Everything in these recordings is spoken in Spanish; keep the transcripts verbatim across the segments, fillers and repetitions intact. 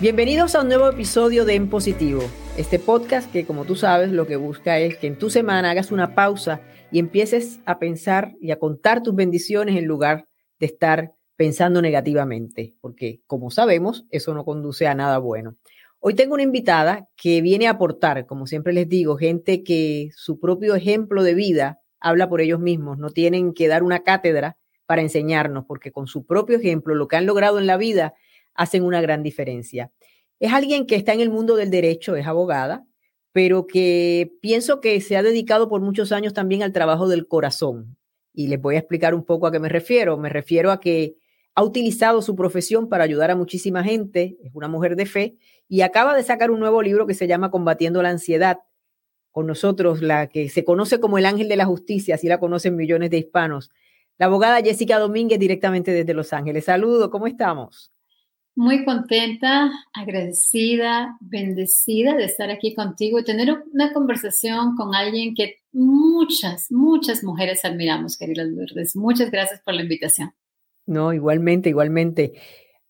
Bienvenidos a un nuevo episodio de En Positivo, este podcast que, como tú sabes, lo que busca es que en tu semana hagas una pausa y empieces a pensar y a contar tus bendiciones en lugar de estar pensando negativamente, porque, como sabemos, eso no conduce a nada bueno. Hoy tengo una invitada que viene a aportar, como siempre les digo, gente que su propio ejemplo de vida habla por ellos mismos, no tienen que dar una cátedra para enseñarnos, porque con su propio ejemplo, lo que han logrado en la vida, hacen una gran diferencia. Es alguien que está en el mundo del derecho, es abogada, pero que pienso que se ha dedicado por muchos años también al trabajo del corazón. Y les voy a explicar un poco a qué me refiero. Me refiero a que ha utilizado su profesión para ayudar a muchísima gente, es una mujer de fe, y acaba de sacar un nuevo libro que se llama Combatiendo la Ansiedad. Con nosotros, la que se conoce como el ángel de la justicia, así la conocen millones de hispanos, la abogada Jessica Domínguez, directamente desde Los Ángeles. Saludo, ¿cómo estamos? Muy contenta, agradecida, bendecida de estar aquí contigo y tener una conversación con alguien que muchas, muchas mujeres admiramos, queridas Lourdes. Muchas gracias por la invitación. No, igualmente, igualmente.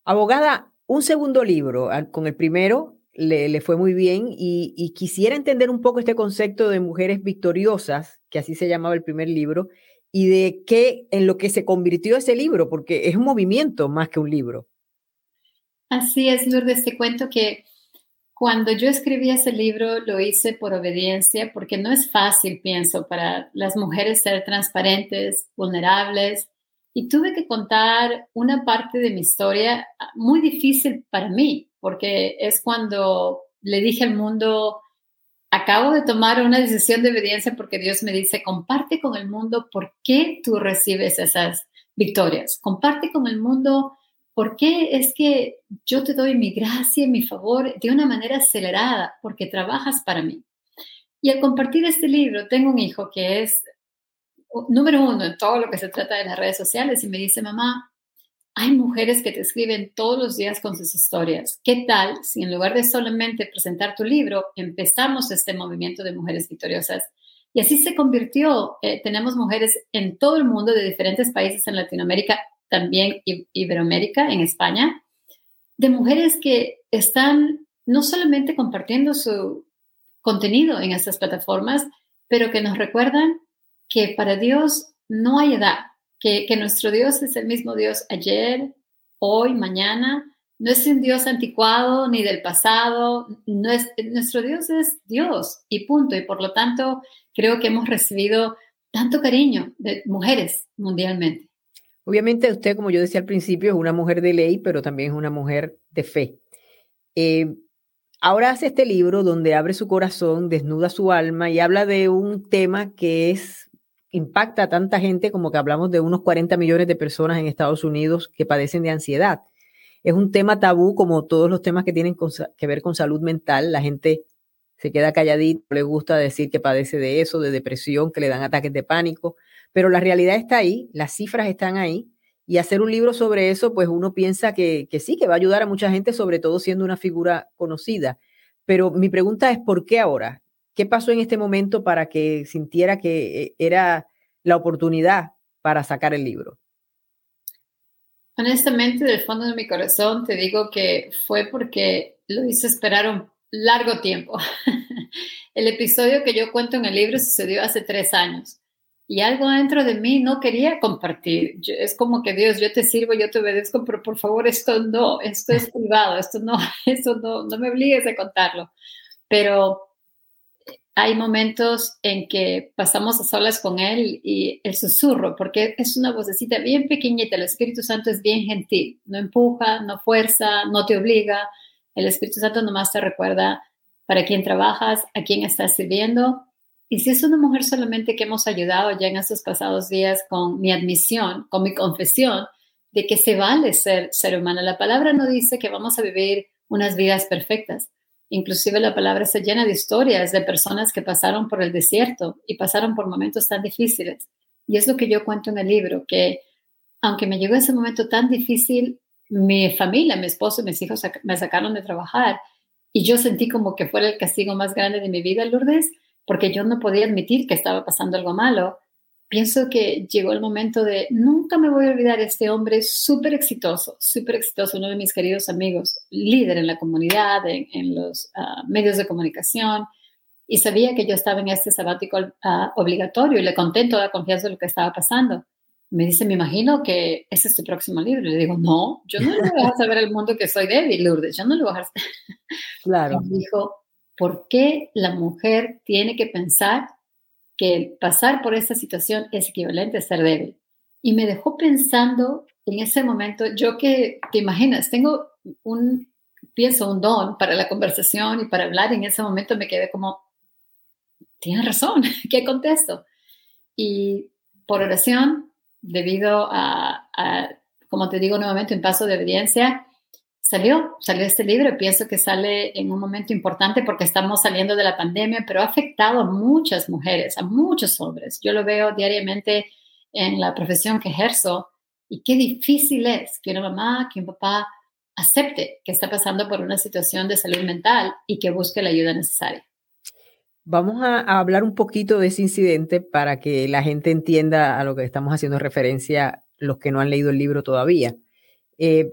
Abogada, un segundo libro. Con el primero le, le fue muy bien y, y quisiera entender un poco este concepto de Mujeres Victoriosas, que así se llamaba el primer libro, y de qué, en lo que se convirtió ese libro, porque es un movimiento más que un libro. Así es, Lourdes, te cuento que cuando yo escribí ese libro lo hice por obediencia, porque no es fácil, pienso, para las mujeres ser transparentes, vulnerables, y tuve que contar una parte de mi historia muy difícil para mí, porque es cuando le dije al mundo, acabo de tomar una decisión de obediencia porque Dios me dice, comparte con el mundo por qué tú recibes esas victorias, comparte con el mundo ¿por qué es que yo te doy mi gracia, mi favor de una manera acelerada? Porque trabajas para mí. Y al compartir este libro, tengo un hijo que es número uno en todo lo que se trata de las redes sociales y me dice, mamá, hay mujeres que te escriben todos los días con sus historias. ¿Qué tal si en lugar de solamente presentar tu libro, empezamos este movimiento de Mujeres Victoriosas? Y así se convirtió. Eh, tenemos mujeres en todo el mundo, de diferentes países en Latinoamérica, también Iberoamérica, en España, de mujeres que están no solamente compartiendo su contenido en estas plataformas, pero que nos recuerdan que para Dios no hay edad, que, que nuestro Dios es el mismo Dios ayer, hoy, mañana, no es un Dios anticuado ni del pasado, no es, nuestro Dios es Dios y punto. Y por lo tanto, creo que hemos recibido tanto cariño de mujeres mundialmente. Obviamente usted, como yo decía al principio, es una mujer de ley, pero también es una mujer de fe. Eh, ahora hace este libro donde abre su corazón, desnuda su alma y habla de un tema que es, impacta a tanta gente, como que hablamos de unos cuarenta millones de personas en Estados Unidos que padecen de ansiedad. Es un tema tabú, como todos los temas que tienen con, que ver con salud mental. La gente se queda calladita, no le gusta decir que padece de eso, de depresión, que le dan ataques de pánico. Pero la realidad está ahí, las cifras están ahí, y hacer un libro sobre eso, pues uno piensa que, que sí, que va a ayudar a mucha gente, sobre todo siendo una figura conocida. Pero mi pregunta es, ¿por qué ahora? ¿Qué pasó en este momento para que sintiera que era la oportunidad para sacar el libro? Honestamente, del fondo de mi corazón, te digo que fue porque lo hice esperar un largo tiempo. El episodio que yo cuento en el libro sucedió hace tres años. Y algo dentro de mí no quería compartir. Yo, es como que Dios, yo te sirvo, yo te obedezco, pero por favor esto no, esto es privado, esto no, esto no, no me obligues a contarlo. Pero hay momentos en que pasamos a solas con Él y el susurro, porque es una vocecita bien pequeñita, el Espíritu Santo es bien gentil, no empuja, no fuerza, no te obliga. El Espíritu Santo nomás te recuerda para quién trabajas, a quién estás sirviendo. Y si es una mujer solamente que hemos ayudado ya en estos pasados días con mi admisión, con mi confesión, de que se vale ser ser humano. La palabra no dice que vamos a vivir unas vidas perfectas. Inclusive la palabra está llena de historias de personas que pasaron por el desierto y pasaron por momentos tan difíciles. Y es lo que yo cuento en el libro, que aunque me llegó ese momento tan difícil, mi familia, mi esposo y mis hijos me sacaron de trabajar. Y yo sentí como que fuera el castigo más grande de mi vida, Lourdes, porque yo no podía admitir que estaba pasando algo malo, pienso que llegó el momento de, nunca me voy a olvidar, este hombre súper exitoso, súper exitoso, uno de mis queridos amigos, líder en la comunidad, en, en los uh, medios de comunicación, y sabía que yo estaba en este sabático uh, obligatorio, y le conté toda confianza de lo que estaba pasando. Me dice, me imagino que ese es tu próximo libro. Le digo, no, yo no le voy a dejar saber al mundo que soy débil, Lourdes, yo no le voy a dejar saber. Claro. Y dijo, ¿por qué la mujer tiene que pensar que pasar por esta situación es equivalente a ser débil? Y me dejó pensando en ese momento, yo que, te imaginas, tengo un, pienso, un don para la conversación y para hablar, y en ese momento me quedé como, tienes razón, ¿qué contesto? Y por oración, debido a, a como te digo nuevamente, un paso de obediencia, Salió, salió este libro. Pienso que sale en un momento importante porque estamos saliendo de la pandemia, pero ha afectado a muchas mujeres, a muchos hombres. Yo lo veo diariamente en la profesión que ejerzo, y qué difícil es que una mamá, que un papá acepte que está pasando por una situación de salud mental y que busque la ayuda necesaria. Vamos a, a hablar un poquito de ese incidente para que la gente entienda a lo que estamos haciendo referencia, los que no han leído el libro todavía. Eh,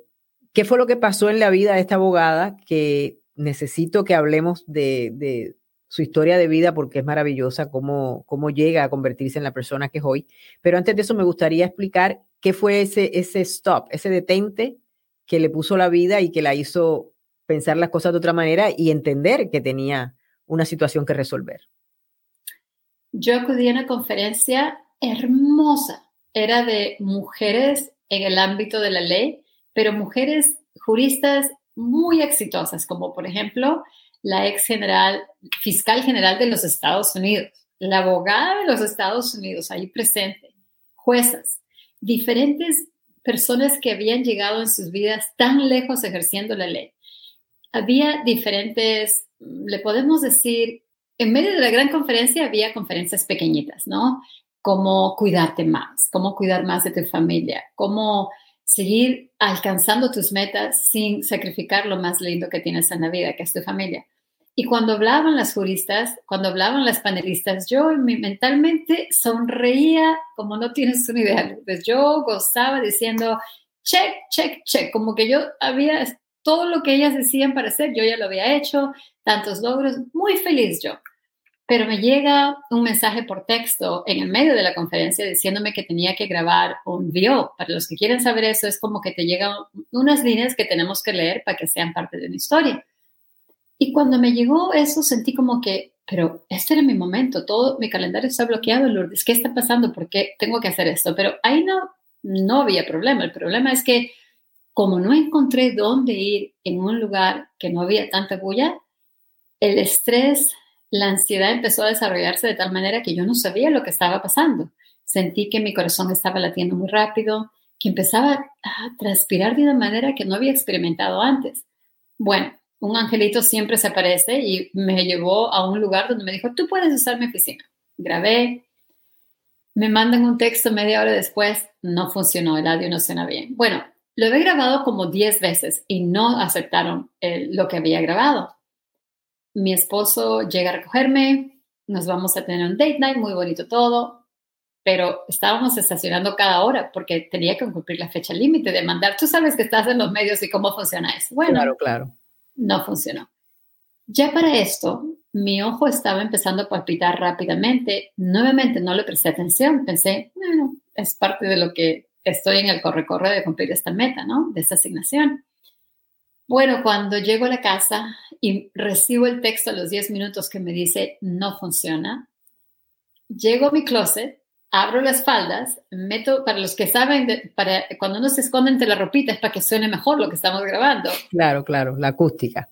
¿Qué fue lo que pasó en la vida de esta abogada? Que necesito que hablemos de, de su historia de vida porque es maravillosa, cómo, cómo llega a convertirse en la persona que es hoy. Pero antes de eso me gustaría explicar qué fue ese, ese stop, ese detente que le puso la vida y que la hizo pensar las cosas de otra manera y entender que tenía una situación que resolver. Yo acudí a una conferencia hermosa. Era de mujeres en el ámbito de la ley, pero mujeres juristas muy exitosas, como por ejemplo la ex general, fiscal general de los Estados Unidos, la abogada de los Estados Unidos ahí presente, juezas, diferentes personas que habían llegado en sus vidas tan lejos ejerciendo la ley. Había diferentes, le podemos decir, en medio de la gran conferencia había conferencias pequeñitas, ¿no? Cómo cuidarte más, cómo cuidar más de tu familia, cómo seguir alcanzando tus metas sin sacrificar lo más lindo que tienes en la vida, que es tu familia. Y cuando hablaban las juristas, cuando hablaban las panelistas, yo mentalmente sonreía como no tienes una idea. Pues yo gozaba diciendo, check, check, check. Como que yo había, todo lo que ellas decían para hacer, yo ya lo había hecho, tantos logros, muy feliz yo. Pero me llega un mensaje por texto en el medio de la conferencia diciéndome que tenía que grabar un video. Para los que quieren saber eso, es como que te llegan unas líneas que tenemos que leer para que sean parte de una historia. Y cuando me llegó eso, sentí como que, pero este era mi momento. Todo mi calendario está bloqueado, Lourdes. ¿Qué está pasando? ¿Por qué tengo que hacer esto? Pero ahí no, no había problema. El problema es que, como no encontré dónde ir en un lugar que no había tanta bulla, el estrés, la ansiedad empezó a desarrollarse de tal manera que yo no sabía lo que estaba pasando. Sentí que mi corazón estaba latiendo muy rápido, que empezaba a transpirar de una manera que no había experimentado antes. Bueno, un angelito siempre se aparece y me llevó a un lugar donde me dijo, tú puedes usar mi oficina. Grabé, me mandan un texto media hora después, no funcionó, el audio no suena bien. Bueno, lo había grabado como diez veces y no aceptaron eh, lo que había grabado. Mi esposo llega a recogerme, nos vamos a tener un date night, muy bonito todo, pero estábamos estacionando cada hora porque tenía que cumplir la fecha límite de mandar. Tú sabes que estás en los medios y cómo funciona eso. Bueno, claro, claro. No funcionó. Ya para esto, mi ojo estaba empezando a palpitar rápidamente. Nuevamente no le presté atención. Pensé, bueno, es parte de lo que estoy en el corre-corre de cumplir esta meta, ¿no? De esta asignación. Bueno, cuando llego a la casa y recibo el texto a los diez minutos que me dice no funciona, llego a mi closet, abro las faldas, meto, para los que saben, de, para, cuando uno se esconde entre la ropita es para que suene mejor lo que estamos grabando. Claro, claro, la acústica.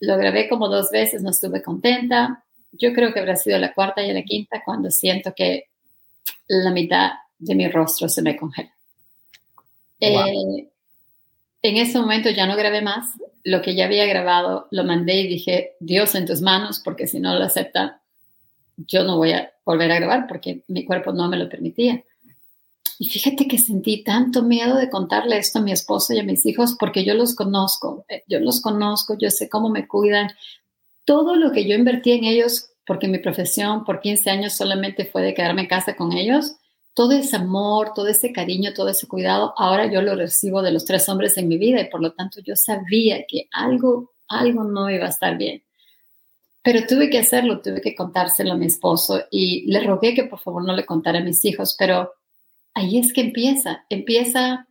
Lo grabé como dos veces, no estuve contenta. Yo creo que habrá sido la cuarta y la quinta cuando siento que la mitad de mi rostro se me congela. Wow. Eh, En ese momento ya no grabé más. Lo que ya había grabado lo mandé y dije, Dios, en tus manos, porque si no lo acepta, yo no voy a volver a grabar porque mi cuerpo no me lo permitía. Y fíjate que sentí tanto miedo de contarle esto a mi esposo y a mis hijos porque yo los conozco, yo los conozco, yo sé cómo me cuidan. Todo lo que yo invertí en ellos, porque mi profesión por quince años solamente fue de quedarme en casa con ellos, todo ese amor, todo ese cariño, todo ese cuidado, ahora yo lo recibo de los tres hombres en mi vida y por lo tanto yo sabía que algo, algo no iba a estar bien. Pero tuve que hacerlo, tuve que contárselo a mi esposo y le rogué que por favor no le contara a mis hijos, pero ahí es que empieza, empieza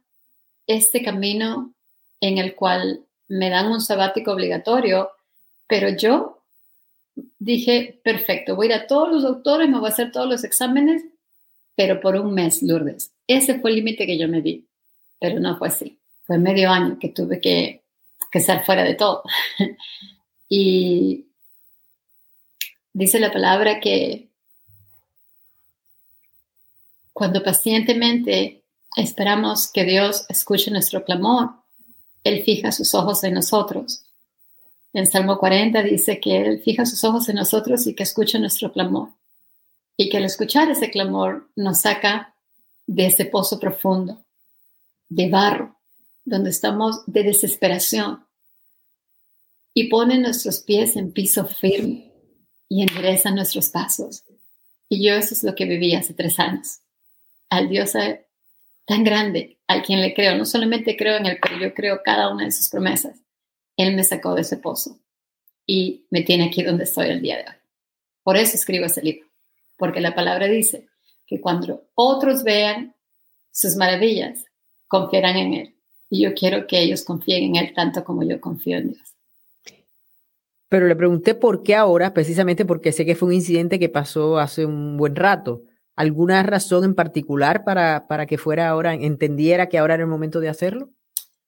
este camino en el cual me dan un sabático obligatorio, pero yo dije, perfecto, voy a ir a todos los doctores, me voy a hacer todos los exámenes, pero por un mes, Lourdes. Ese fue el límite que yo me di, pero no fue así. Fue medio año que tuve que, que estar fuera de todo. Y dice la palabra que cuando pacientemente esperamos que Dios escuche nuestro clamor, Él fija sus ojos en nosotros. En Salmo cuarenta dice que Él fija sus ojos en nosotros y que escucha nuestro clamor. Y que al escuchar ese clamor nos saca de ese pozo profundo, de barro, donde estamos de desesperación. Y pone nuestros pies en piso firme. Y endereza nuestros pasos. Y yo eso es lo que viví hace tres años. Al Dios tan grande, al quien le creo. No solamente creo en Él, pero yo creo cada una de sus promesas. Él me sacó de ese pozo. Y me tiene aquí donde estoy el día de hoy. Por eso escribo ese libro. Porque la palabra dice que cuando otros vean sus maravillas, confiarán en Él. Y yo quiero que ellos confíen en Él tanto como yo confío en Dios. Pero le pregunté por qué ahora, precisamente porque sé que fue un incidente que pasó hace un buen rato. ¿Alguna razón en particular para, para que fuera ahora, entendiera que ahora era el momento de hacerlo?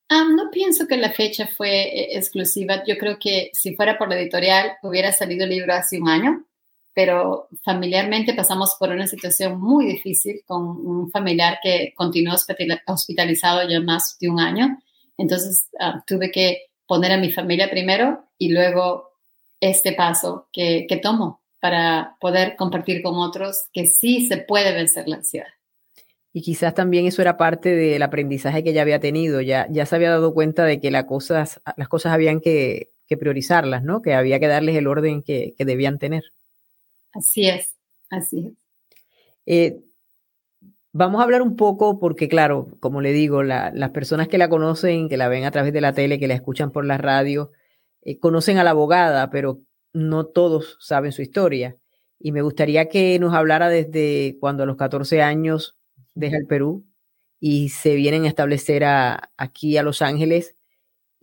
Um, no pienso que la fecha fue eh, exclusiva. Yo creo que si fuera por la editorial hubiera salido el libro hace un año, pero familiarmente pasamos por una situación muy difícil con un familiar que continuó hospitalizado ya más de un año. Entonces uh, tuve que poner a mi familia primero y luego este paso que, que tomo para poder compartir con otros que sí se puede vencer la ansiedad. Y quizás también eso era parte del aprendizaje que ya había tenido, ya, ya se había dado cuenta de que la cosas, las cosas habían que, que priorizarlas, ¿no? Que había que darles el orden que, que debían tener. Así es, así es. Eh, Vamos a hablar un poco porque, claro, como le digo, la, las personas que la conocen, que la ven a través de la tele, que la escuchan por la radio, eh, conocen a la abogada, pero no todos saben su historia. Y me gustaría que nos hablara desde cuando a los catorce años deja el Perú y se vienen a establecer a, aquí a Los Ángeles,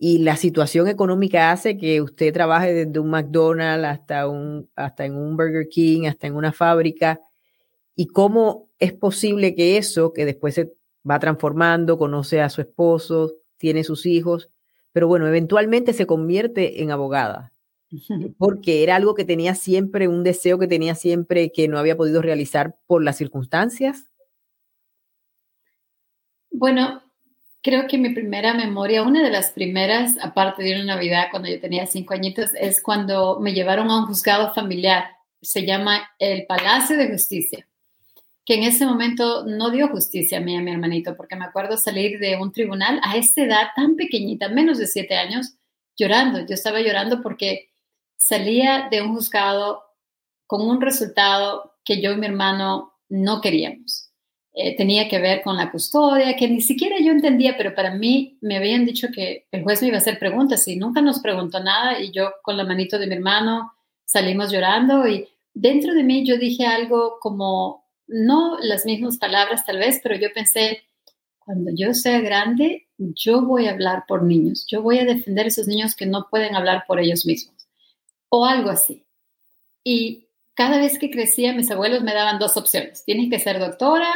y la situación económica hace que usted trabaje desde un McDonald's hasta, un, hasta en un Burger King, hasta en una fábrica, y cómo es posible que eso, que después se va transformando, conoce a su esposo, tiene sus hijos, pero bueno, eventualmente se convierte en abogada, porque era algo que tenía siempre, un deseo que tenía siempre que no había podido realizar por las circunstancias. Bueno, creo que mi primera memoria, una de las primeras, aparte de una Navidad cuando yo tenía cinco añitos, es cuando me llevaron a un juzgado familiar, se llama el Palacio de Justicia, que en ese momento no dio justicia a mí y a mi hermanito, porque me acuerdo salir de un tribunal a esta edad tan pequeñita, menos de siete años, llorando. Yo estaba llorando porque salía de un juzgado con un resultado que yo y mi hermano no queríamos. Eh, tenía que ver con la custodia, que ni siquiera yo entendía, pero para mí me habían dicho que el juez me iba a hacer preguntas y nunca nos preguntó nada, y yo con la manito de mi hermano salimos llorando, y dentro de mí yo dije algo como... no las mismas palabras tal vez, pero yo pensé, cuando yo sea grande, yo voy a hablar por niños. Yo voy a defender a esos niños que no pueden hablar por ellos mismos. O algo así. Y cada vez que crecía, mis abuelos me daban dos opciones. Tienes que ser doctora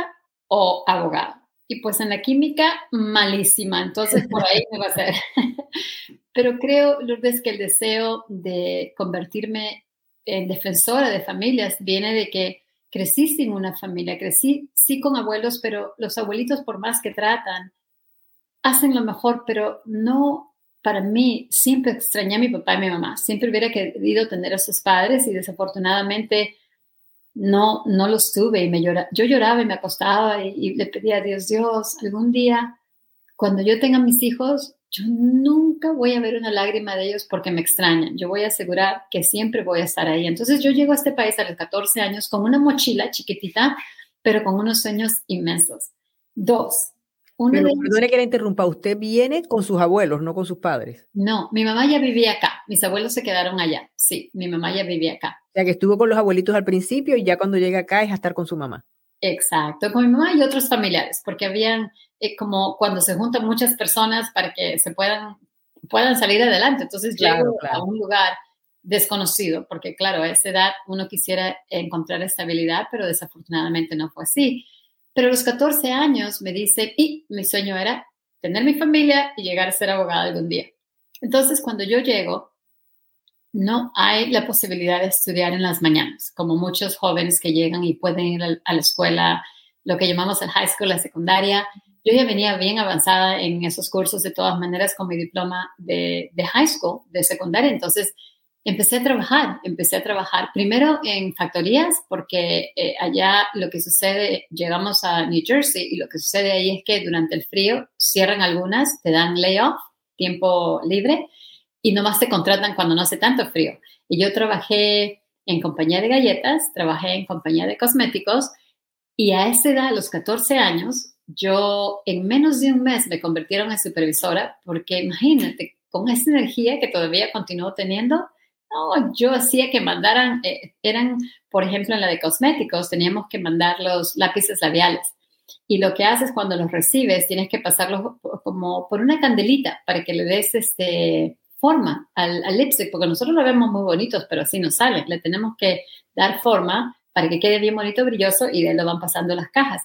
o abogada. Y pues en la química, malísima. Entonces por ahí me va a ser. Pero creo, Lourdes, que el deseo de convertirme en defensora de familias viene de que crecí sin una familia, crecí sí con abuelos, pero los abuelitos por más que tratan, hacen lo mejor, pero no para mí. Siempre extrañé a mi papá y mi mamá, siempre hubiera querido tener a sus padres y desafortunadamente no, no los tuve, y me llora, yo lloraba y me acostaba y, y le pedía a Dios, Dios, algún día cuando yo tenga mis hijos, yo nunca voy a ver una lágrima de ellos porque me extrañan. Yo voy a asegurar que siempre voy a estar ahí. Entonces yo llego a este país a los catorce años con una mochila chiquitita pero con unos sueños inmensos. Dos. Una pero, de perdone los... que la interrumpa, usted viene con sus abuelos, no con sus padres. No, mi mamá ya vivía acá, mis abuelos se quedaron allá, sí, mi mamá ya vivía acá. O sea que estuvo con los abuelitos al principio y ya cuando llega acá es a estar con su mamá. Exacto, con mi mamá y otros familiares, porque habían, eh, como cuando se juntan muchas personas para que se puedan, puedan salir adelante, entonces claro, llego claro. a un lugar desconocido, porque claro, a esa edad uno quisiera encontrar estabilidad, pero desafortunadamente no fue así. Pero a los catorce años me dice, y mi sueño era tener mi familia y llegar a ser abogada algún día. Entonces, cuando yo llego, no hay la posibilidad de estudiar en las mañanas, como muchos jóvenes que llegan y pueden ir a la escuela, lo que llamamos el high school, la secundaria. Yo ya venía bien avanzada en esos cursos de todas maneras con mi diploma de, de high school, de secundaria. Entonces, empecé a trabajar, empecé a trabajar primero en factorías porque eh, allá lo que sucede, llegamos a New Jersey y lo que sucede ahí es que durante el frío cierran algunas, te dan layoff, tiempo libre y nomás te contratan cuando no hace tanto frío. Y yo trabajé en compañía de galletas, trabajé en compañía de cosméticos y a esa edad, a los catorce años, yo en menos de un mes me convirtieron en supervisora porque imagínate, con esa energía que todavía continúo teniendo, no, yo hacía que mandaran, eh, eran, por ejemplo, en la de cosméticos, teníamos que mandar los lápices labiales. Y lo que haces cuando los recibes, tienes que pasarlos como por una candelita para que le des este, forma al, al lipstick, porque nosotros lo vemos muy bonitos, pero así no salen. Le tenemos que dar forma para que quede bien bonito, brilloso, y de ahí lo van pasando las cajas.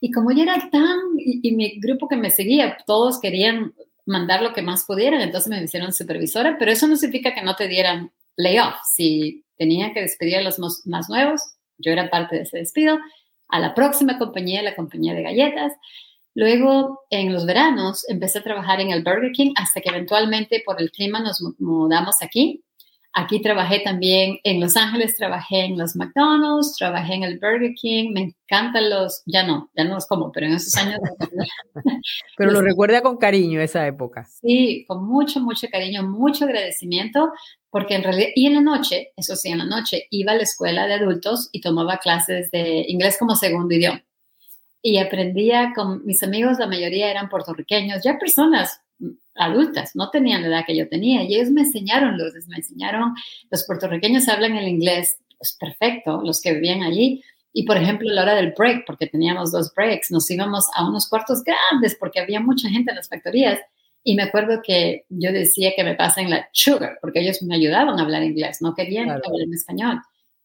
Y como yo era tan, y, y mi grupo que me seguía, todos querían mandar lo que más pudieran, entonces me hicieron supervisora, pero eso no significa que no te dieran layoff. Si tenía que despedir a los más nuevos, yo era parte de ese despido, a la próxima compañía, la compañía de galletas. Luego, en los veranos, empecé a trabajar en el Burger King hasta que eventualmente por el clima nos mudamos aquí. Aquí trabajé también en Los Ángeles, trabajé en los McDonald's, trabajé en el Burger King. Me encantan los, ya no, ya no los como, pero en esos años. Pero los, lo recuerda con cariño esa época. Sí, con mucho, mucho cariño, mucho agradecimiento. Porque en realidad, y en la noche, eso sí, en la noche, iba a la escuela de adultos y tomaba clases de inglés como segundo idioma. Y aprendía con mis amigos, la mayoría eran puertorriqueños, ya personas adultas, no tenían la edad que yo tenía. Y ellos me enseñaron, los, me enseñaron, los puertorriqueños hablan el inglés pues, perfecto, los que vivían allí. Y, por ejemplo, a la hora del break, porque teníamos dos breaks, nos íbamos a unos cuartos grandes porque había mucha gente en las factorías. Y me acuerdo que yo decía que me pasen la sugar, porque ellos me ayudaban a hablar inglés, no querían claro. hablar en español.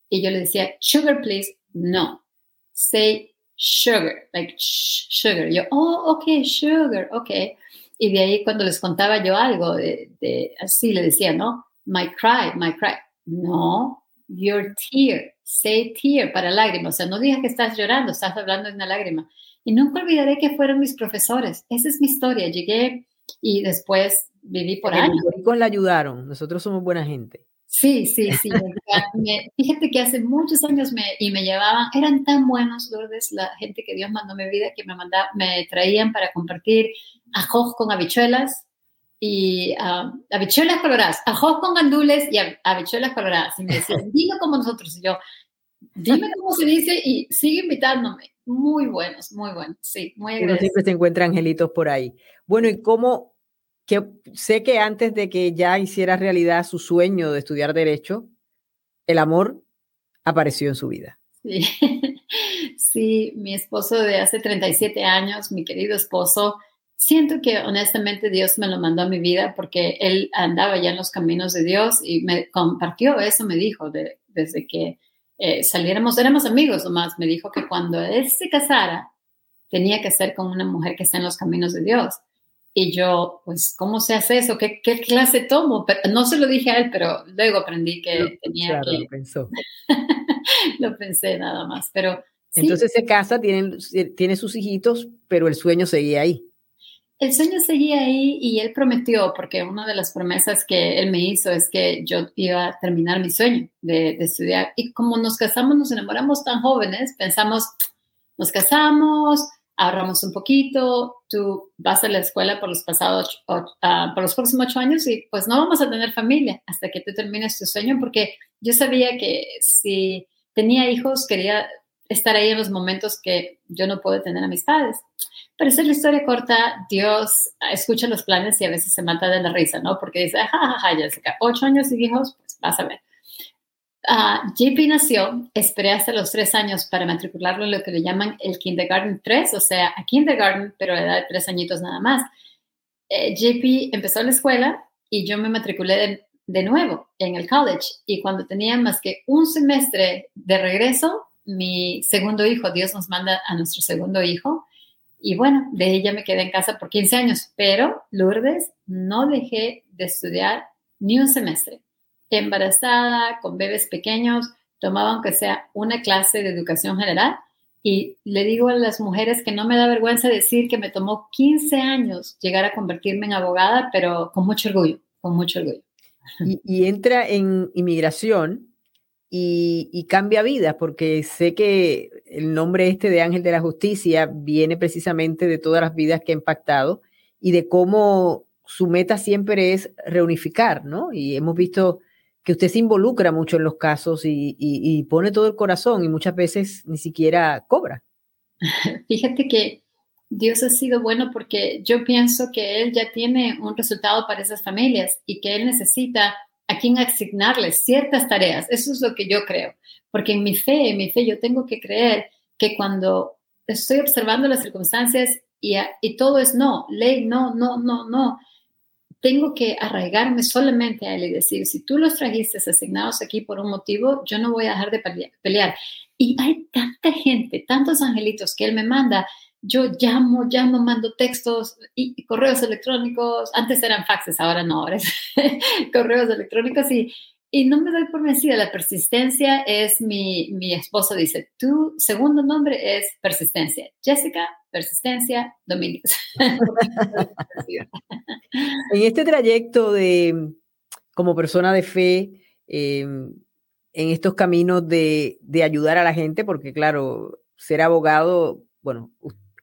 Y yo le decía, sugar, please, no. Say sugar, like sh- sugar. Yo, oh, okay, sugar, okay. Y de ahí cuando les contaba yo algo, de, de, así le decía, no, my cry, my cry. No, your tear, say tear, para lágrimas. O sea, no digas que estás llorando, estás hablando de una lágrima. Y nunca olvidaré que fueron mis profesores. Esa es mi historia. Llegué... Y después viví por años. Los ricos la ayudaron, nosotros somos buena gente. Sí, sí, sí. me, fíjate que hace muchos años me, y me llevaban, eran tan buenos, Lourdes, la gente que Dios mandó a mi vida, que me, mandaba, me traían para compartir ajos con habichuelas, y uh, habichuelas coloradas, ajos con gandules y habichuelas coloradas. Y me decían, dilo como nosotros. Y yo, dime cómo se dice y sigue invitándome. Muy buenos, muy buenos, sí, muy agradecidos. Uno siempre se encuentra angelitos por ahí. Bueno, ¿y cómo? Que, sé que antes de que ya hiciera realidad su sueño de estudiar Derecho, el amor apareció en su vida. Sí, sí, mi esposo de hace treinta y siete años, mi querido esposo, siento que honestamente Dios me lo mandó a mi vida porque él andaba ya en los caminos de Dios y me compartió eso, me dijo, de, desde que... Eh, saliéramos, éramos amigos nomás, me dijo que cuando él se casara tenía que ser con una mujer que está en los caminos de Dios y yo, pues, ¿cómo se hace eso? ¿Qué, qué clase tomo? Pero, no se lo dije a él, pero luego aprendí que lo, tenía claro, que... lo pensó lo pensé nada más, pero entonces sí. Se casa, tiene, tiene sus hijitos, pero el sueño seguía ahí. El sueño seguía ahí y él prometió, porque una de las promesas que él me hizo es que yo iba a terminar mi sueño de, de estudiar. Y como nos casamos, nos enamoramos tan jóvenes, pensamos, nos casamos, ahorramos un poquito, tú vas a la escuela por los, pasados ocho, uh, por los próximos ocho años y pues no vamos a tener familia hasta que tú termines tu sueño, porque yo sabía que si tenía hijos quería estar ahí en los momentos que yo no puedo tener amistades. Pero esa es la historia corta. Dios escucha los planes y a veces se mata de la risa, ¿no? Porque dice, jajaja, ja, ja, Jessica, ocho años sin hijos, pues vas a ver. Uh, J P nació, esperé hasta los tres años para matricularlo en lo que le llaman el kindergarten tres, o sea, a kindergarten, pero a la edad de tres añitos nada más. Eh, J P empezó la escuela y yo me matriculé de, de nuevo en el college. Y cuando tenía más que un semestre de regreso, mi segundo hijo, Dios nos manda a nuestro segundo hijo. Y bueno, de ahí ya me quedé en casa por quince años. Pero, Lourdes, no dejé de estudiar ni un semestre. Embarazada, con bebés pequeños, tomaba aunque sea una clase de educación general. Y le digo a las mujeres que no me da vergüenza decir que me tomó quince años llegar a convertirme en abogada, pero con mucho orgullo, con mucho orgullo. Y, y entra en inmigración y, y cambia vidas, porque sé que el nombre este de Ángel de la Justicia viene precisamente de todas las vidas que ha impactado y de cómo su meta siempre es reunificar, ¿no? Y hemos visto que usted se involucra mucho en los casos y, y, y pone todo el corazón y muchas veces ni siquiera cobra. Fíjate que Dios ha sido bueno porque yo pienso que Él ya tiene un resultado para esas familias y que Él necesita a quien asignarles ciertas tareas. Eso es lo que yo creo. Porque en mi fe, en mi fe yo tengo que creer que cuando estoy observando las circunstancias y, a, y todo es no, ley, no, no, no, no. Tengo que arraigarme solamente a él y decir, si tú los trajiste asignados aquí por un motivo, yo no voy a dejar de pelear. Y hay tanta gente, tantos angelitos que él me manda. Yo llamo, llamo, mando textos y, y correos electrónicos. Antes eran faxes, ahora no, ahora es correos electrónicos. Y, y no me doy por vencida. La persistencia es mi, mi esposo dice, tu segundo nombre es Persistencia. Jessica Persistencia Domínguez. En este trayecto de, como persona de fe, eh, en estos caminos de, de ayudar a la gente, porque claro, ser abogado, bueno,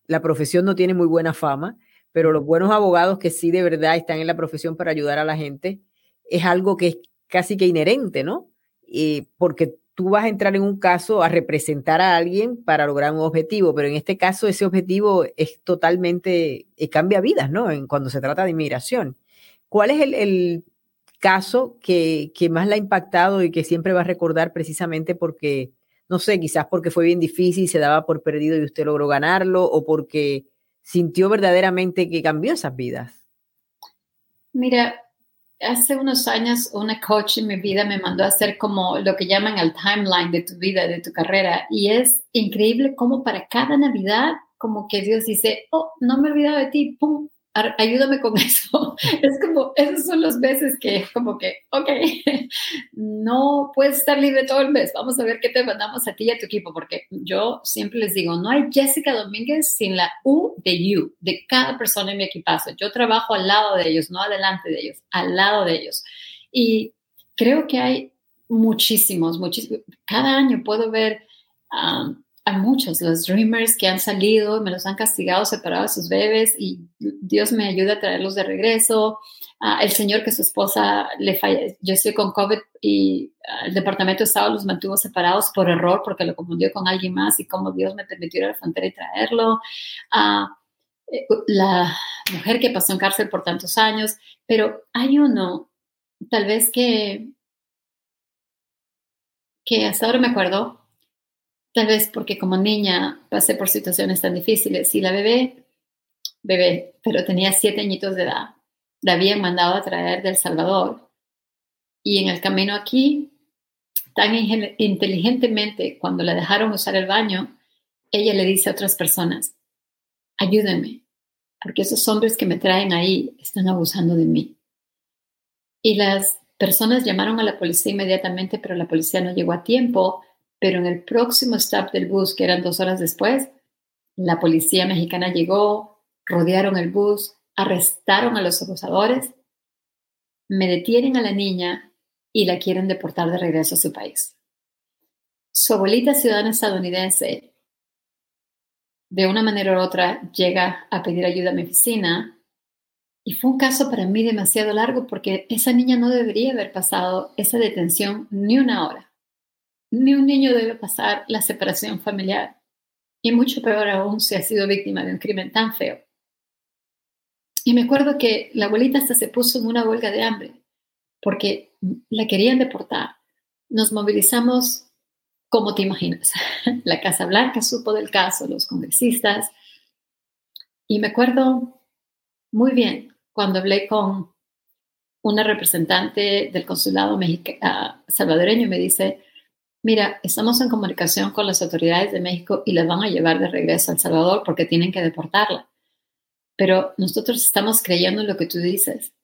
la profesión no tiene muy buena fama, pero los buenos abogados que sí de verdad están en la profesión para ayudar a la gente, es algo que es casi que inherente, ¿no? Eh, porque tú vas a entrar en un caso a representar a alguien para lograr un objetivo, pero en este caso ese objetivo es totalmente, eh, cambia vidas, ¿no? En, cuando se trata de inmigración. ¿Cuál es el, el caso que, que más la ha impactado y que siempre va a recordar precisamente porque, no sé, quizás porque fue bien difícil, se daba por perdido y usted logró ganarlo, o porque sintió verdaderamente que cambió esas vidas? Mira, hace unos años una coach en mi vida me mandó a hacer como lo que llaman el timeline de tu vida, de tu carrera. Y es increíble cómo para cada Navidad, como que Dios dice, oh, no me he olvidado de ti, pum, ayúdame con eso. Es como, esas son las veces que como que, ok, no puedes estar libre todo el mes. Vamos a ver qué te mandamos a ti y a tu equipo. Porque yo siempre les digo, no hay Jessica Domínguez sin la U de you, de cada persona en mi equipazo. Yo trabajo al lado de ellos, no adelante de ellos, al lado de ellos. Y creo que hay muchísimos, muchísimos. Cada año puedo ver um, a muchos, los dreamers que han salido, me los han castigado, separado a sus bebés y Dios me ayuda a traerlos de regreso. Uh, el señor que su esposa le falla, yo estoy con COVID y uh, el Departamento de Estado los mantuvo separados por error porque lo confundió con alguien más y como Dios me permitió ir a la frontera y traerlo. Uh, la mujer que pasó en cárcel por tantos años, pero hay uno, tal vez que, que hasta ahora me acuerdo. Tal vez porque como niña pasé por situaciones tan difíciles. Y la bebé, bebé, pero tenía siete añitos de edad. La habían mandado a traer de El Salvador. Y en el camino aquí, tan ingen- inteligentemente, cuando la dejaron usar el baño, ella le dice a otras personas, ayúdenme, porque esos hombres que me traen ahí están abusando de mí. Y las personas llamaron a la policía inmediatamente, pero la policía no llegó a tiempo. Pero en el próximo stop del bus, que eran dos horas después, la policía mexicana llegó, rodearon el bus, arrestaron a los abusadores, me detienen a la niña y la quieren deportar de regreso a su país. Su abuelita ciudadana estadounidense, de una manera u otra, llega a pedir ayuda a mi oficina y fue un caso para mí demasiado largo porque esa niña no debería haber pasado esa detención ni una hora. Ni un niño debe pasar la separación familiar, y mucho peor aún si ha sido víctima de un crimen tan feo. Y me acuerdo que la abuelita hasta se puso en una huelga de hambre porque la querían deportar. Nos movilizamos, como te imaginas. La Casa Blanca supo del caso, los congresistas. Y me acuerdo muy bien cuando hablé con una representante del consulado mexica- salvadoreño, me dice: mira, estamos en comunicación con las autoridades de México y la van a llevar de regreso a El Salvador porque tienen que deportarla. Pero nosotros estamos creyendo en lo que tú dices,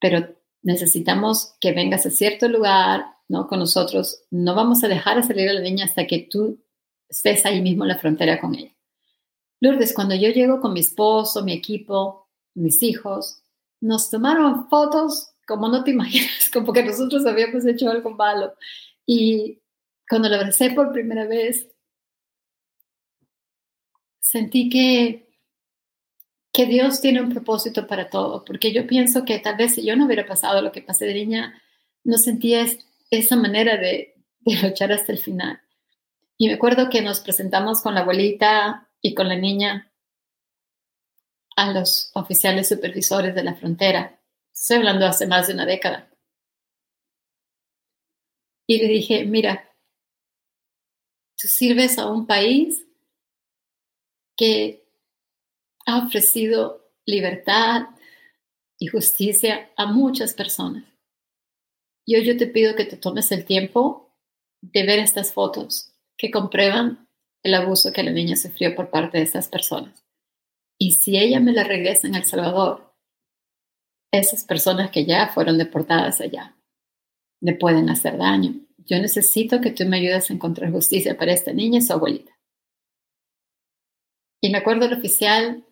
pero necesitamos que vengas a cierto lugar, ¿no?, con nosotros. No vamos a dejar de salir a la niña hasta que tú estés ahí mismo en la frontera con ella. Lourdes, cuando yo llego con mi esposo, mi equipo, mis hijos, nos tomaron fotos como no te imaginas, como que nosotros habíamos hecho algo malo. Y cuando lo abracé por primera vez, sentí que, que Dios tiene un propósito para todo, porque yo pienso que tal vez si yo no hubiera pasado lo que pasé de niña, no sentía es, esa manera de, de luchar hasta el final. Y me acuerdo que nos presentamos con la abuelita y con la niña a los oficiales supervisores de la frontera. Estoy hablando hace más de una década. Y le dije: mira, tú sirves a un país que ha ofrecido libertad y justicia a muchas personas. Y hoy yo te pido que te tomes el tiempo de ver estas fotos que comprueban el abuso que la niña sufrió por parte de estas personas. Y si ella me la regresa en El Salvador, esas personas que ya fueron deportadas allá le pueden hacer daño. Yo necesito que tú me ayudes a encontrar justicia para esta niña y su abuelita. Y me acuerdo del oficial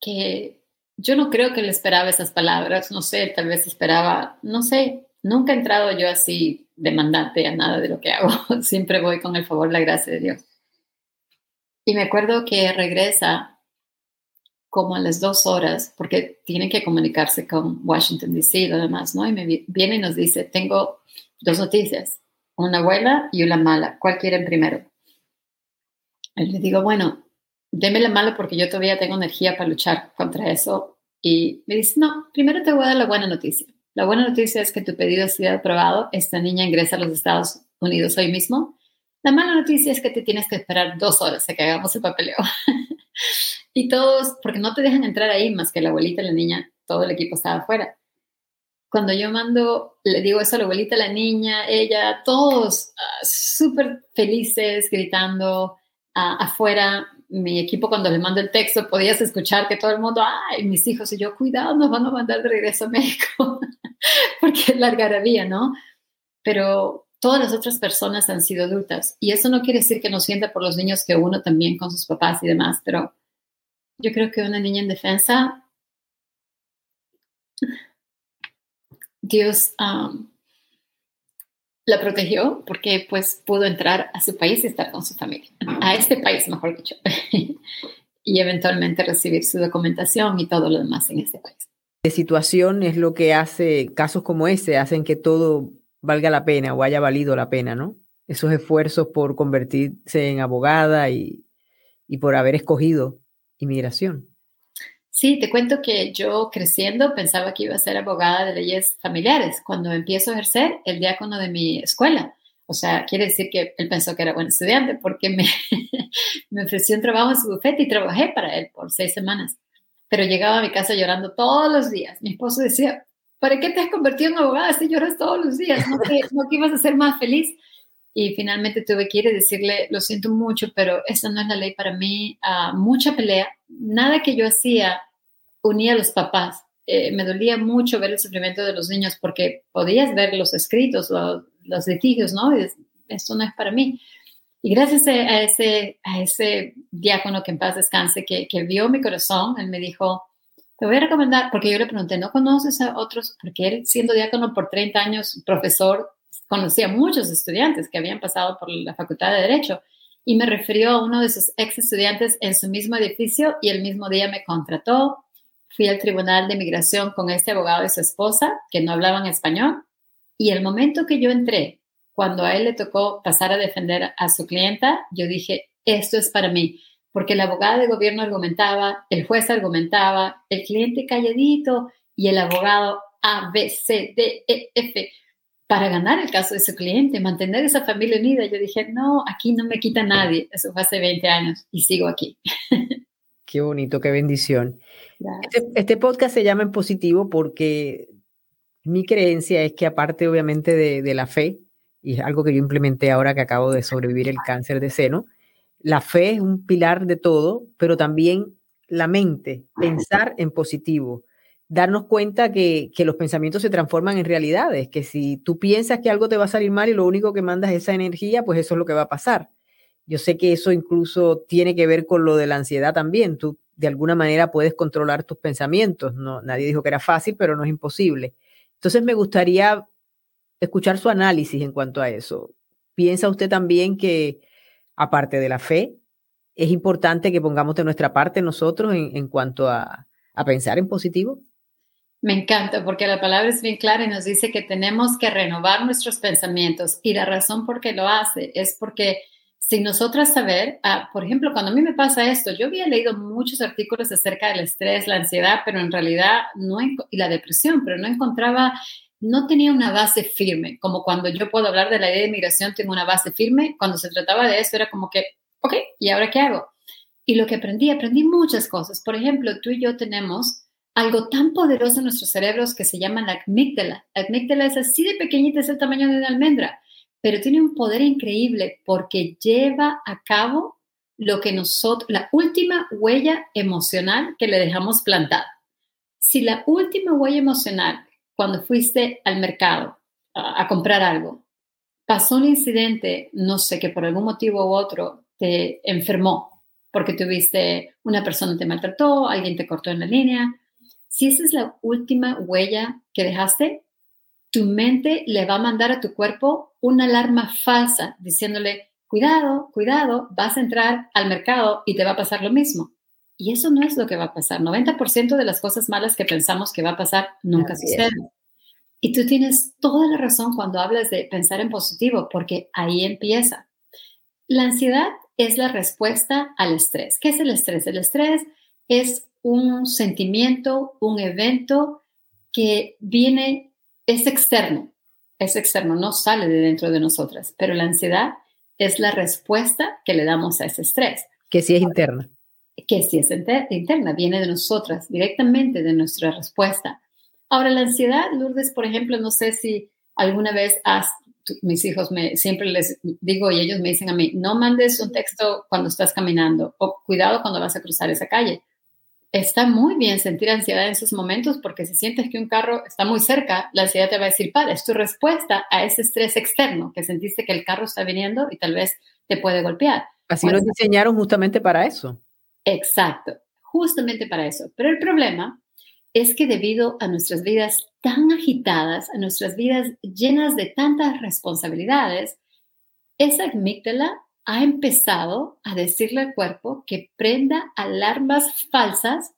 que yo no creo que le esperaba esas palabras, no sé, tal vez esperaba, no sé, nunca he entrado yo así demandante a nada de lo que hago, siempre voy con el favor, la gracia de Dios. Y me acuerdo que regresa como a las dos horas, porque tienen que comunicarse con Washington D C y lo demás, ¿no? Y me viene y nos dice: tengo dos noticias, una buena y una mala, ¿cuál quieren primero? Y le digo: bueno, deme la mala porque yo todavía tengo energía para luchar contra eso. Y me dice: no, primero te voy a dar la buena noticia. La buena noticia es que tu pedido ha sido aprobado, esta niña ingresa a los Estados Unidos hoy mismo. La mala noticia es que te tienes que esperar dos horas a que hagamos el papeleo. Y todos, porque no te dejan entrar ahí más que la abuelita y la niña, todo el equipo estaba afuera. Cuando yo mando, le digo eso a la abuelita, la niña, ella, todos uh, súper felices, gritando uh, afuera. Mi equipo, cuando le mando el texto, podías escuchar que todo el mundo, ay, mis hijos y yo, cuidado, nos van a mandar de regreso a México, porque es la algarabía, ¿no? Pero todas las otras personas han sido adultas, y eso no quiere decir que no sienta por los niños, que uno también con sus papás y demás, pero yo creo que una niña en defensa, Dios um, la protegió porque pues pudo entrar a su país y estar con su familia, a este país mejor dicho, y eventualmente recibir su documentación y todo lo demás en este país. La situación es lo que hace casos como ese, hacen que todo valga la pena o haya valido la pena, ¿no? Esos esfuerzos por convertirse en abogada y, y por haber escogido inmigración. Sí, te cuento que yo creciendo pensaba que iba a ser abogada de leyes familiares. Cuando empiezo a ejercer, el diácono de mi escuela, o sea, quiere decir que él pensó que era buen estudiante porque me, me ofreció un trabajo en su bufete y trabajé para él por seis semanas. Pero llegaba a mi casa llorando todos los días. Mi esposo decía: ¿para qué te has convertido en abogada si lloras todos los días? ¿No que, no que ibas a ser más feliz? Y finalmente tuve que ir y decirle: lo siento mucho, pero esa no es la ley para mí. Uh, mucha pelea. Nada que yo hacía unía a los papás. Eh, me dolía mucho ver el sufrimiento de los niños porque podías ver los escritos, los, los litigios, ¿no? Y es, esto no es para mí. Y gracias a ese, a ese diácono, que en paz descanse, que, que vio mi corazón, él me dijo: te voy a recomendar, porque yo le pregunté, ¿no conoces a otros? Porque él, siendo diácono por treinta años, profesor, conocía a muchos estudiantes que habían pasado por la Facultad de Derecho, y me refirió a uno de sus ex estudiantes en su mismo edificio, y el mismo día me contrató. Fui al Tribunal de Migración con este abogado y su esposa, que no hablaban español, y el momento que yo entré, cuando a él le tocó pasar a defender a su clienta, yo dije, esto es para mí, porque la abogada de gobierno argumentaba, el juez argumentaba, el cliente calladito y el abogado A, B, C, D, E, F, para ganar el caso de su cliente, mantener esa familia unida. Yo dije, no, aquí no me quita nadie. Eso fue hace veinte años y sigo aquí. Qué bonito, qué bendición. Este, este podcast se llama En Positivo porque mi creencia es que, aparte obviamente de, de la fe, y es algo que yo implementé ahora que acabo de sobrevivir el cáncer de seno, la fe es un pilar de todo, pero también la mente, pensar en positivo. Darnos cuenta que, que los pensamientos se transforman en realidades, que si tú piensas que algo te va a salir mal y lo único que mandas es esa energía, pues eso es lo que va a pasar. Yo sé que eso incluso tiene que ver con lo de la ansiedad también. Tú de alguna manera puedes controlar tus pensamientos. No, nadie dijo que era fácil, pero no es imposible. Entonces me gustaría escuchar su análisis en cuanto a eso. ¿Piensa usted también que, aparte de la fe, es importante que pongamos de nuestra parte nosotros en, en cuanto a, a pensar en positivo? Me encanta, porque la palabra es bien clara y nos dice que tenemos que renovar nuestros pensamientos, y la razón por qué lo hace es porque sin nosotras saber, ah, por ejemplo, cuando a mí me pasa esto, yo había leído muchos artículos acerca del estrés, la ansiedad, pero en realidad no, y la depresión, pero no encontraba, no tenía una base firme, como cuando yo puedo hablar de la ley de inmigración, tengo una base firme. Cuando se trataba de eso era como que, ok, ¿y ahora qué hago? Y lo que aprendí, aprendí muchas cosas. Por ejemplo, tú y yo tenemos algo tan poderoso en nuestros cerebros que se llama la amígdala. La amígdala es así de pequeñita, es el tamaño de una almendra, pero tiene un poder increíble porque lleva a cabo lo que nosotros, la última huella emocional que le dejamos plantada. Si la última huella emocional, cuando fuiste al mercado a, a comprar algo, pasó un incidente, no sé, que por algún motivo u otro te enfermó porque tuviste, una persona te maltrató, alguien te cortó en la línea. Si esa es la última huella que dejaste, tu mente le va a mandar a tu cuerpo una alarma falsa diciéndole, cuidado, cuidado, vas a entrar al mercado y te va a pasar lo mismo. Y eso no es lo que va a pasar. noventa por ciento de las cosas malas que pensamos que va a pasar nunca suceden. Y tú tienes toda la razón cuando hablas de pensar en positivo, porque ahí empieza. La ansiedad es la respuesta al estrés. ¿Qué es el estrés? El estrés es un sentimiento, un evento que viene, es externo, es externo, no sale de dentro de nosotras, pero la ansiedad es la respuesta que le damos a ese estrés. Que sí es interna. Que sí es interna, viene de nosotras, directamente de nuestra respuesta. Ahora, la ansiedad, Lourdes, por ejemplo, no sé si alguna vez has, mis hijos me, siempre les digo y ellos me dicen a mí, no mandes un texto cuando estás caminando o cuidado cuando vas a cruzar esa calle. Está muy bien sentir ansiedad en esos momentos porque si sientes que un carro está muy cerca, la ansiedad te va a decir, para, es tu respuesta a ese estrés externo que sentiste que el carro está viniendo y tal vez te puede golpear. Así lo diseñaron justamente para eso. Exacto, justamente para eso. Pero el problema es que debido a nuestras vidas tan agitadas, a nuestras vidas llenas de tantas responsabilidades, esa amígdala ha empezado a decirle al cuerpo que prenda alarmas falsas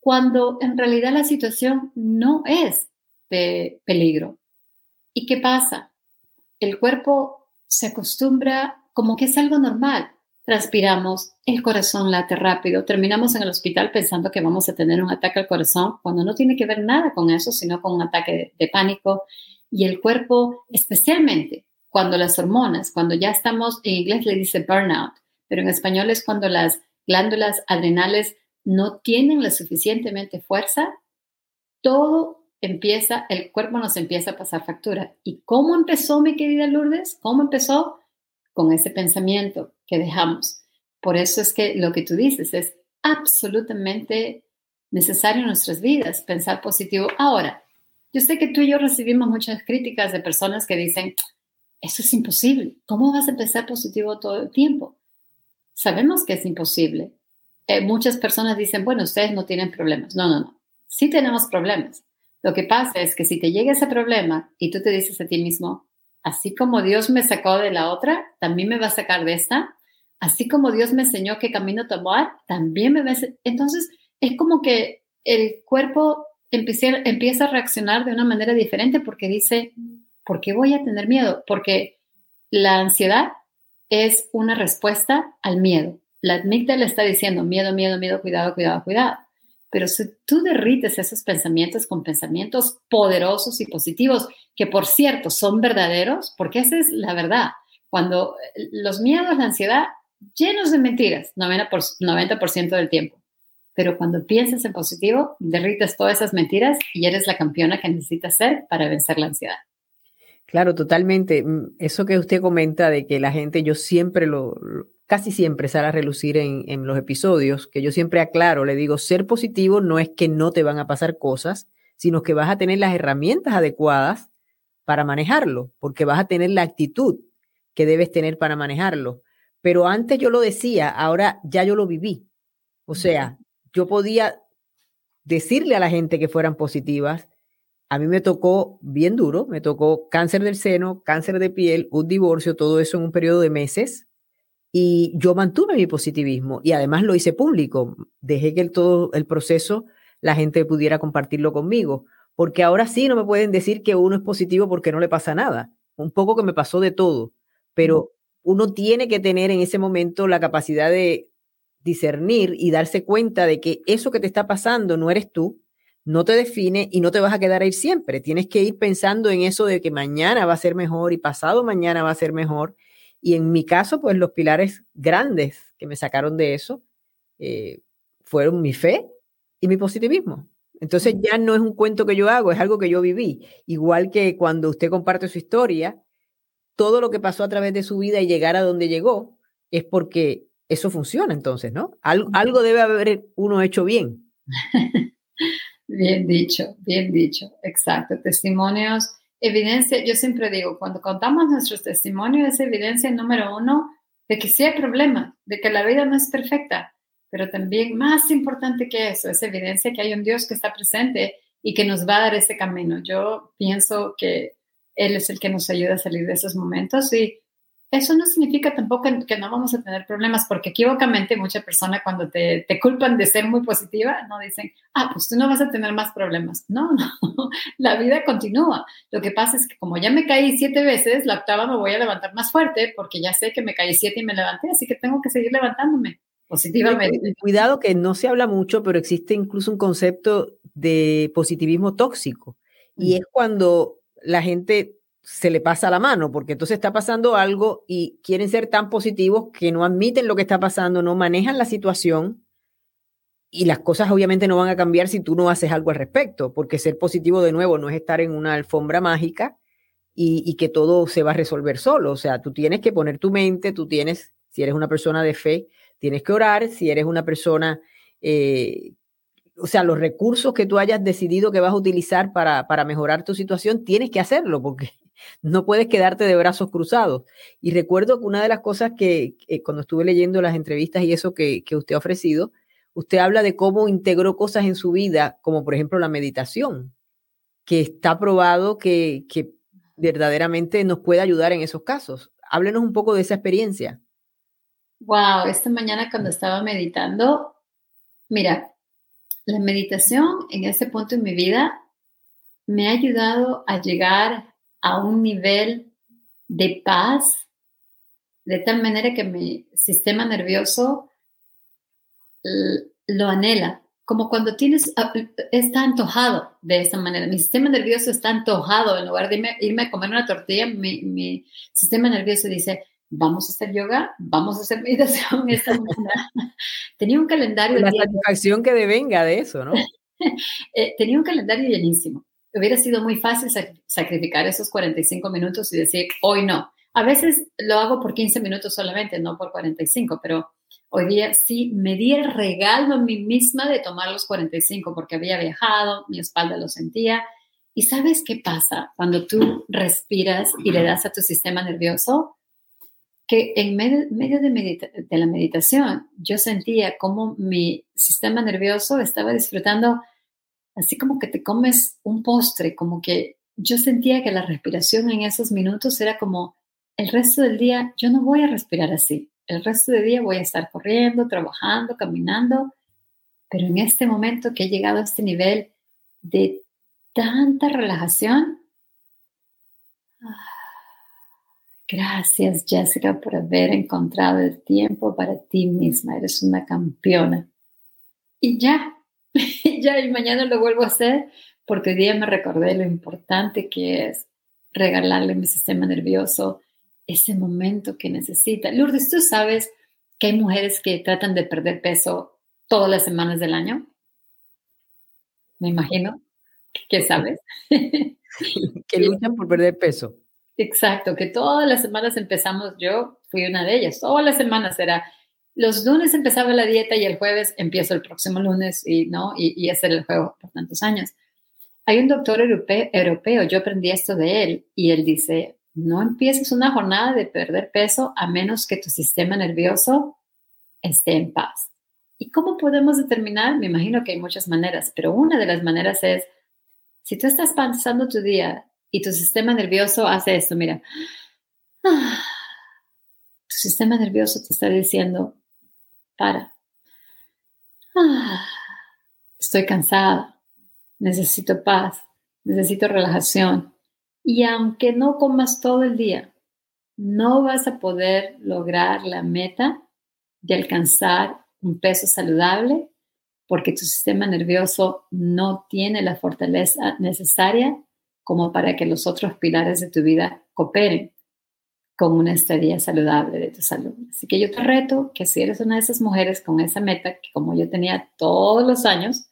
cuando en realidad la situación no es de peligro. ¿Y qué pasa? El cuerpo se acostumbra como que es algo normal. Transpiramos, el corazón late rápido, terminamos en el hospital pensando que vamos a tener un ataque al corazón cuando no tiene que ver nada con eso, sino con un ataque de, de pánico. Y el cuerpo, especialmente cuando las hormonas, cuando ya estamos, en inglés le dice burnout, pero en español es cuando las glándulas adrenales no tienen la suficientemente fuerza, todo empieza, el cuerpo nos empieza a pasar factura. ¿Y cómo empezó, mi querida Lourdes? ¿Cómo empezó? Con ese pensamiento que dejamos. Por eso es que lo que tú dices es absolutamente necesario en nuestras vidas, pensar positivo. Ahora, yo sé que tú y yo recibimos muchas críticas de personas que dicen, eso es imposible. ¿Cómo vas a empezar positivo todo el tiempo? Sabemos que es imposible. Eh, muchas personas dicen, bueno, ustedes no tienen problemas. No, no, no. Sí tenemos problemas. Lo que pasa es que si te llega ese problema y tú te dices a ti mismo, así como Dios me sacó de la otra, también me va a sacar de esta. Así como Dios me enseñó qué camino tomar, también me va a sacar. Entonces, es como que el cuerpo empieza, empieza a reaccionar de una manera diferente porque dice, ¿por qué voy a tener miedo? Porque La ansiedad es una respuesta al miedo. La amígdala está diciendo miedo, miedo, miedo, cuidado, cuidado, cuidado. Pero si tú derrites esos pensamientos con pensamientos poderosos y positivos, que por cierto son verdaderos, porque esa es la verdad. Cuando los miedos, la ansiedad, llenos de mentiras, noventa por ciento del tiempo. Pero cuando piensas en positivo, derrites todas esas mentiras y eres la campeona que necesitas ser para vencer la ansiedad. Claro, totalmente. Eso que usted comenta de que la gente, yo siempre lo, casi siempre sale a relucir en, en los episodios, que yo siempre aclaro, le digo, ser positivo no es que no te van a pasar cosas, sino que vas a tener las herramientas adecuadas para manejarlo, porque vas a tener la actitud que debes tener para manejarlo. Pero antes yo lo decía, ahora ya yo lo viví. O sea, yo podía decirle a la gente que fueran positivas. A mí me tocó bien duro, me tocó cáncer del seno, cáncer de piel, un divorcio, todo eso en un periodo de meses, y yo mantuve mi positivismo y además lo hice público. Dejé que el, todo el proceso la gente pudiera compartirlo conmigo, porque ahora sí no me pueden decir que uno es positivo porque no le pasa nada. Un poco que me pasó de todo, pero uno tiene que tener en ese momento la capacidad de discernir y darse cuenta de que eso que te está pasando no eres tú, no te define y no te vas a quedar ahí siempre. Tienes que ir pensando en eso de que mañana va a ser mejor y pasado mañana va a ser mejor. Y en mi caso, pues los pilares grandes que me sacaron de eso eh, fueron mi fe y mi positivismo. Entonces ya no es un cuento que yo hago, es algo que yo viví. Igual que cuando usted comparte su historia, todo lo que pasó a través de su vida y llegar a donde llegó es porque eso funciona entonces, ¿no? Algo, algo debe haber uno hecho bien. Bien dicho, bien dicho, exacto. Testimonios, evidencia, yo siempre digo, cuando contamos nuestros testimonios es evidencia número uno de que sí hay problemas, de que la vida no es perfecta, pero también más importante que eso, es evidencia que hay un Dios que está presente y que nos va a dar ese camino. Yo pienso que Él es el que nos ayuda a salir de esos momentos y eso no significa tampoco que no vamos a tener problemas, porque equivocamente muchas personas cuando te, te culpan de ser muy positiva, no dicen, ah, pues tú no vas a tener más problemas. No, no, la vida continúa. Lo que pasa es que como ya me caí siete veces, la octava me voy a levantar más fuerte porque ya sé que me caí siete y me levanté, así que tengo que seguir levantándome positivamente. Cuidado que no se habla mucho, pero existe incluso un concepto de positivismo tóxico y mm. es cuando la gente se le pasa la mano, porque entonces está pasando algo y quieren ser tan positivos que no admiten lo que está pasando, no manejan la situación y las cosas obviamente no van a cambiar si tú no haces algo al respecto, porque ser positivo de nuevo no es estar en una alfombra mágica y, y que todo se va a resolver solo. O sea, tú tienes que poner tu mente, tú tienes, si eres una persona de fe, tienes que orar, si eres una persona, eh, o sea, los recursos que tú hayas decidido que vas a utilizar para, para mejorar tu situación, tienes que hacerlo, porque no puedes quedarte de brazos cruzados. Y recuerdo que una de las cosas que eh, cuando estuve leyendo las entrevistas y eso que, que usted ha ofrecido, usted habla de cómo integró cosas en su vida, como por ejemplo la meditación, que está probado que, que verdaderamente nos puede ayudar en esos casos. Háblenos un poco de esa experiencia. Wow, esta mañana cuando estaba meditando, mira, la meditación en este punto en mi vida me ha ayudado a llegar a un nivel de paz, de tal manera que mi sistema nervioso lo anhela, como cuando tienes, está antojado de esa manera, mi sistema nervioso está antojado, en lugar de irme, irme a comer una tortilla, mi, mi sistema nervioso dice, vamos a hacer yoga, vamos a hacer meditación esta mañana. Tenía un calendario. La satisfacción que devenga de eso, ¿no? eh, tenía un calendario llenísimo. Hubiera sido muy fácil sacrificar esos cuarenta y cinco minutos y decir, hoy no. A veces lo hago por quince minutos solamente, no por cuarenta y cinco, pero hoy día sí me di el regalo a mí misma de tomar los cuarenta y cinco porque había viajado, mi espalda lo sentía. ¿Y sabes qué pasa cuando tú respiras y le das a tu sistema nervioso? Que en medio, medio de, medita- de la meditación yo sentía cómo mi sistema nervioso estaba disfrutando así como que te comes un postre, como que yo sentía que la respiración en esos minutos era como, el resto del día yo no voy a respirar así, el resto del día voy a estar corriendo, trabajando, caminando, pero en este momento que he llegado a este nivel de tanta relajación, Gracias, Jessica, por haber encontrado el tiempo para ti misma. Eres una campeona. Y ya, ya, y mañana lo vuelvo a hacer porque hoy día me recordé lo importante que es regalarle a mi sistema nervioso ese momento que necesita. Lourdes, ¿tú sabes que hay mujeres que tratan de perder peso todas las semanas del año? Me imagino que sabes. Que luchan por perder peso. Exacto, que todas las semanas empezamos, yo fui una de ellas, todas las semanas era, los lunes empezaba la dieta y el jueves empiezo el próximo lunes y no, y, y ese era el juego por tantos años. Hay un doctor europeo, europeo, yo aprendí esto de él y él dice, no empieces una jornada de perder peso a menos que tu sistema nervioso esté en paz. ¿Y cómo podemos determinar? Me imagino que hay muchas maneras, pero una de las maneras es, si tú estás pasando tu día y tu sistema nervioso hace esto, mira, ah, tu sistema nervioso te está diciendo, para, ah, estoy cansada, necesito paz, necesito relajación. Y aunque no comas todo el día, no vas a poder lograr la meta de alcanzar un peso saludable porque tu sistema nervioso no tiene la fortaleza necesaria como para que los otros pilares de tu vida cooperen con una estadía saludable de tu salud. Así que yo te reto que si eres una de esas mujeres con esa meta, que como yo tenía todos los años,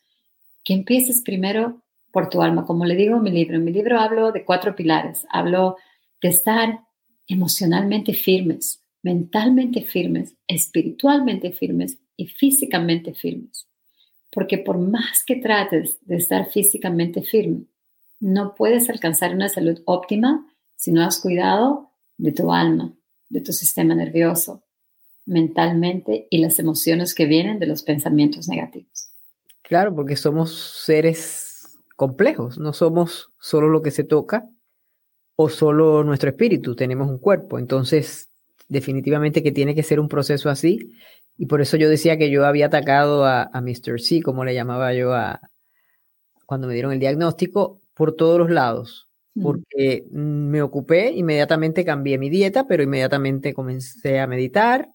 que empieces primero por tu alma. Como le digo en mi libro, en mi libro hablo de cuatro pilares. Hablo de estar emocionalmente firmes, mentalmente firmes, espiritualmente firmes y físicamente firmes. Porque por más que trates de estar físicamente firme, no puedes alcanzar una salud óptima si no has cuidado de tu alma, de tu sistema nervioso, mentalmente y las emociones que vienen de los pensamientos negativos. Claro, porque somos seres complejos, no somos solo lo que se toca o solo nuestro espíritu, tenemos un cuerpo. Entonces, definitivamente que tiene que ser un proceso así y por eso yo decía que yo había atacado a, a mister C, como le llamaba yo a, cuando me dieron el diagnóstico, por todos los lados, porque me ocupé, inmediatamente cambié mi dieta, pero inmediatamente comencé a meditar,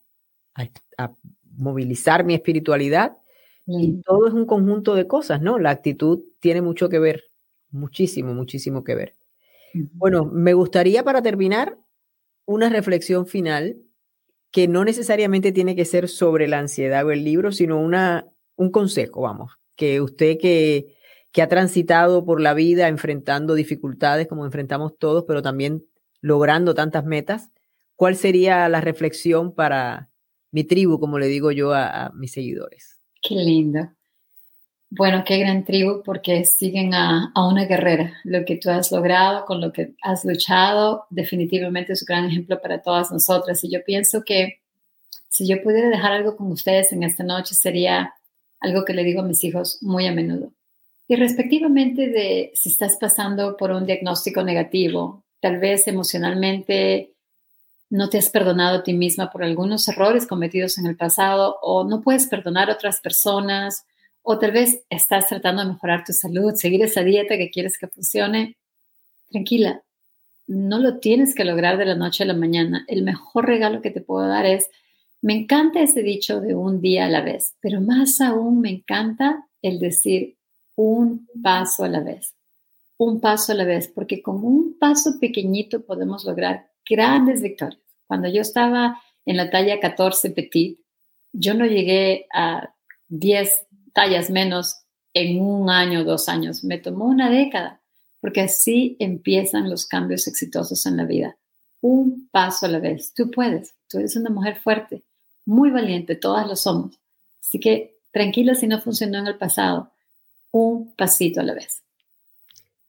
a, a movilizar mi espiritualidad, mm. y todo es un conjunto de cosas, ¿no? La actitud tiene mucho que ver, muchísimo, muchísimo que ver. Mm. Bueno, me gustaría para terminar una reflexión final que no necesariamente tiene que ser sobre la ansiedad o el libro, sino una, un consejo, vamos, que usted que... que ha transitado por la vida enfrentando dificultades como enfrentamos todos, pero también logrando tantas metas, ¿cuál sería la reflexión para mi tribu, como le digo yo a, a mis seguidores? Qué lindo. Bueno, qué gran tribu, porque siguen a, a una guerrera. Lo que tú has logrado, con lo que has luchado, definitivamente es un gran ejemplo para todas nosotras. Y yo pienso que si yo pudiera dejar algo con ustedes en esta noche, sería algo que le digo a mis hijos muy a menudo. Y respectivamente de si estás pasando por un diagnóstico negativo, tal vez emocionalmente no te has perdonado a ti misma por algunos errores cometidos en el pasado o no puedes perdonar a otras personas o tal vez estás tratando de mejorar tu salud, seguir esa dieta que quieres que funcione, tranquila, no lo tienes que lograr de la noche a la mañana. El mejor regalo que te puedo dar es, me encanta ese dicho de un día a la vez, pero más aún me encanta el decir, un paso a la vez, un paso a la vez, porque con un paso pequeñito podemos lograr grandes victorias. Cuando yo estaba en la talla catorce petit, yo no llegué a diez tallas menos en un año o dos años, me tomó una década, porque así empiezan los cambios exitosos en la vida. Un paso a la vez, tú puedes, tú eres una mujer fuerte, muy valiente, todas lo somos. Así que tranquila si no funcionó en el pasado, un pasito a la vez.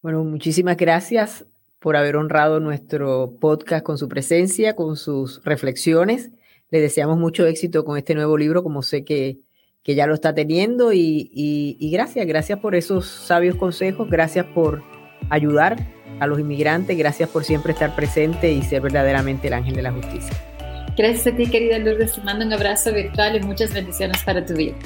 Bueno, muchísimas gracias por haber honrado nuestro podcast con su presencia, con sus reflexiones. Le deseamos mucho éxito con este nuevo libro, como sé que, que ya lo está teniendo. Y, y, y gracias, gracias por esos sabios consejos, gracias por ayudar a los inmigrantes, gracias por siempre estar presente y ser verdaderamente el ángel de la justicia. Gracias a ti, querida Lourdes. Te mando un abrazo virtual y muchas bendiciones para tu vida.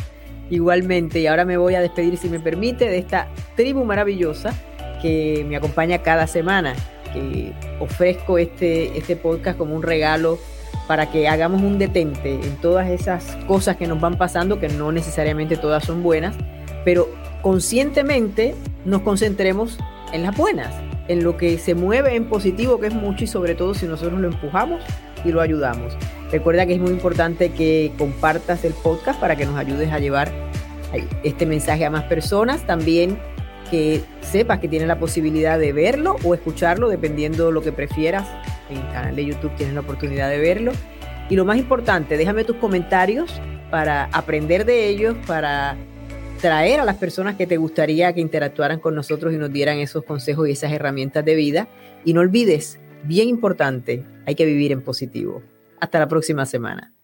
Igualmente, y ahora me voy a despedir, si me permite, de esta tribu maravillosa que me acompaña cada semana, eh, ofrezco este, este podcast como un regalo para que hagamos un detente en todas esas cosas que nos van pasando, que no necesariamente todas son buenas, pero conscientemente nos concentremos en las buenas, en lo que se mueve en positivo, que es mucho, y sobre todo si nosotros lo empujamos y lo ayudamos. Recuerda que es muy importante que compartas el podcast para que nos ayudes a llevar este mensaje a más personas. También que sepas que tienes la posibilidad de verlo o escucharlo, dependiendo de lo que prefieras. En el canal de YouTube tienes la oportunidad de verlo. Y lo más importante, déjame tus comentarios para aprender de ellos, para traer a las personas que te gustaría que interactuaran con nosotros y nos dieran esos consejos y esas herramientas de vida. Y no olvides, bien importante, hay que vivir en positivo. Hasta la próxima semana.